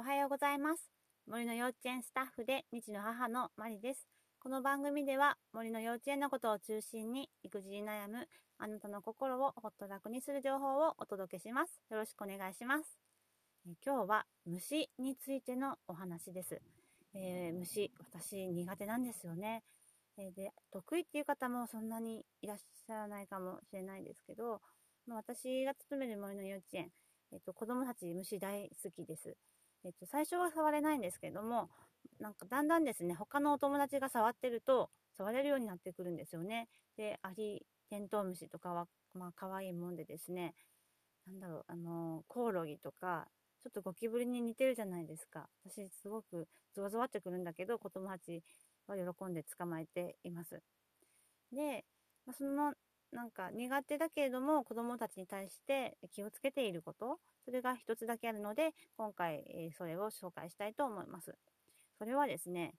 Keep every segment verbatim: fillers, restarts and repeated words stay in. おはようございます。森の幼稚園スタッフでにじの母のマリです。この番組では森の幼稚園のことを中心に育児に悩むあなたの心をほっと楽にする情報をお届けします。よろしくお願いします。え今日は虫についてのお話です。えー、虫、私苦手なんですよね。で、得意っていう方もそんなにいらっしゃらないかもしれないですけど、まあ、私が勤める森の幼稚園、えっと、子供たち虫大好きです。えっと、最初は触れないんですけども、なんかだんだんですね、他のお友達が触ってると、触れるようになってくるんですよね。で、アリ、テントウムシとかは、まあ、可愛いもんでですね、なんだろう、あの、コオロギとか、ちょっとゴキブリに似てるじゃないですか。私、すごくゾワゾワってくるんだけど、子供たちは喜んで捕まえています。で、まあ、その、なんか苦手だけれども子供たちに対して気をつけていること、それが一つだけあるので、今回それを紹介したいと思います。それはですね、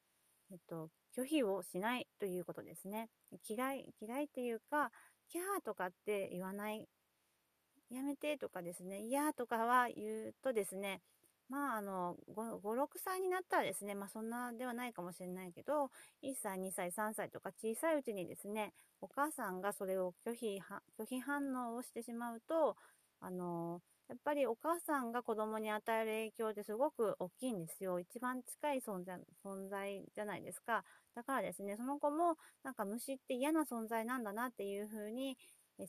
えっと、拒否をしないということですね。嫌い、嫌いっていうか、キャーとかって言わない。やめてとかですね、いやーとかは言うとですね、まああの、ご、ろくさいになったらですね、まあそんなではないかもしれないけど、いっさい、にさい、さんさいとか小さいうちにですね、お母さんがそれを拒否、拒否反応をしてしまうと、あの、やっぱりお母さんが子供に与える影響ってすごく大きいんですよ。一番近い存在、存在じゃないですか。だからですね、その子もなんか虫って嫌な存在なんだなっていうふうに、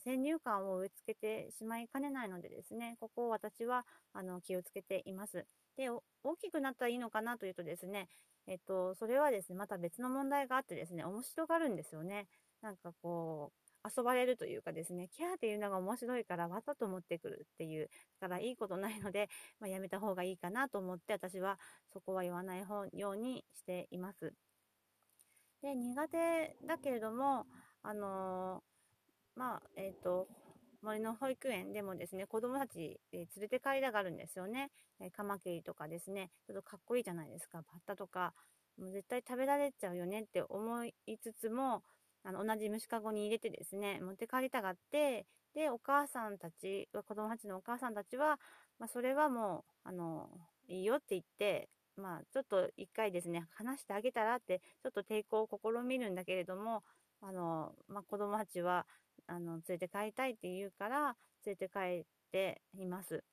先入観を植え付けてしまいかねないのでですね、ここを私はあの気をつけています。で、大きくなったらいいのかなというとですね、えっと、それはですね、また別の問題があってですね、面白がるんですよね。なんかこう、遊ばれるというかですね、キャーっていうのが面白いからわざと持ってくるっていう、だからいいことないので、まあ、やめた方がいいかなと思って、私はそこは言わない方ようにしています。で、苦手だけれども、あのー、まあ、えっと、森の保育園でもですね、子供たち、えー、連れて帰りたがるんですよね。えー、カマキリとかですね、ちょっとかっこいいじゃないですか、バッタとか、もう絶対食べられちゃうよねって思いつつも、あの、同じ虫かごに入れてですね、持って帰りたがって、で、お母さんたち、子供たちのお母さんたちは、まあ、それはもう、あの、いいよって言って、まあ、ちょっと一回ですね、話してあげたらって、ちょっと抵抗を試みるんだけれども、あの、まあ、子供たちは、あの、連れて帰りたいって言うから、連れて帰っています。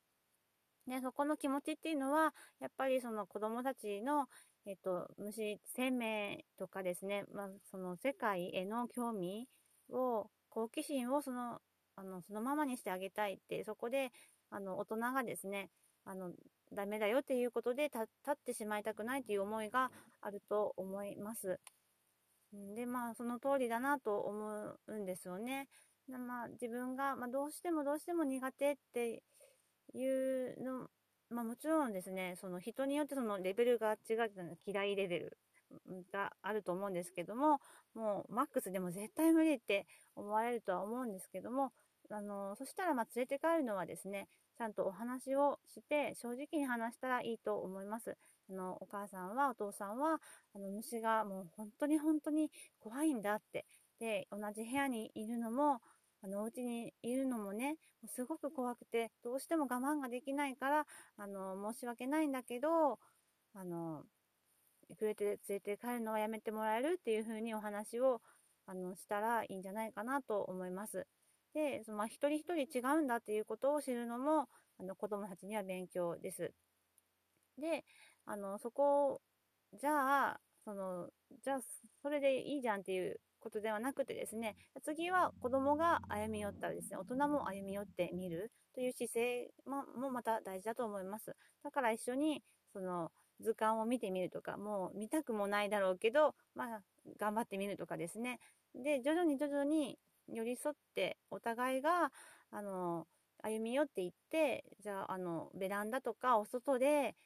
で、そこの気持ちっていうのは、やっぱりその子供たちの、えっと、虫、生命とかですね、まあ、その世界への興味を、好奇心をその、あの、そのままにしてあげたいって、そこで、あの、大人がですね、あの、ダメだよっていうことで、立ってしまいたくないっていう思いがあると思います。で、まあ、その通りだなと思うんですよね。まあ、自分が、まあ、どうしてもどうしても苦手っていうの、まあ、もちろんですね、その人によってそのレベルが違う、嫌いレベルがあると思うんですけども、もう、マックスでも絶対無理って思われるとは思うんですけども、あの、そしたら、まあ、連れて帰るのはですね、ちゃんとお話をして、正直に話したらいいと思います。あの、お母さんは、お父さんは、あの、虫がもう本当に本当に怖いんだって。で、同じ部屋にいるのも、あの、お家にいるのもね、すごく怖くて、どうしても我慢ができないから、あの、申し訳ないんだけど、あの、連れて、連れて帰るのはやめてもらえるっていう風にお話を、あの、したらいいんじゃないかなと思います。で、その、まあ、一人一人違うんだっていうことを知るのも、あの、子供たちには勉強です。で、あの、そこ、じゃあ、その、じゃあ、それでいいじゃんっていうことではなくてですね、次は子供が歩み寄ったらですね、大人も歩み寄ってみるという姿勢も、もまた大事だと思います。だから一緒に、その、図鑑を見てみるとか、もう見たくもないだろうけど、まあ、頑張ってみるとかですね。で、徐々に徐々に寄り添って、お互いが、あの、歩み寄っていって、じゃあ、あの、ベランダとかお外で、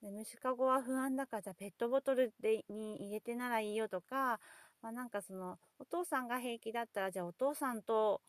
虫かごは不安だから、じゃあペットボトルでに入れてならいいよとか、まあなんかその、お父さんが平気だったら、じゃあお父さんと、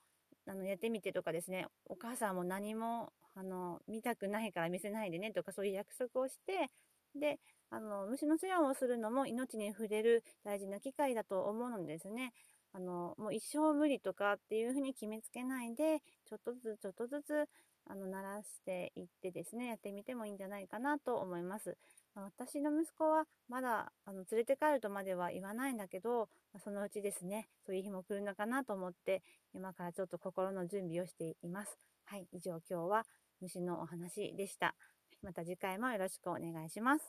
あの、やってみてとかですね、お母さんも何も、あの、見たくないから見せないでねとか、そういう約束をして、で、あの、虫の世話をするのも命に触れる大事な機会だと思うのですね。あの、もう一生無理とかっていうふうに決めつけないで、ちょっとずつちょっとずつ、あの鳴らしていってですね、やってみてもいいんじゃないかなと思います。私の息子はまだあの連れて帰るとまでは言わないんだけど、そのうちですね、そういう日も来るのかなと思って今からちょっと心の準備をしています。はい、以上今日は虫のお話でした。また次回もよろしくお願いします。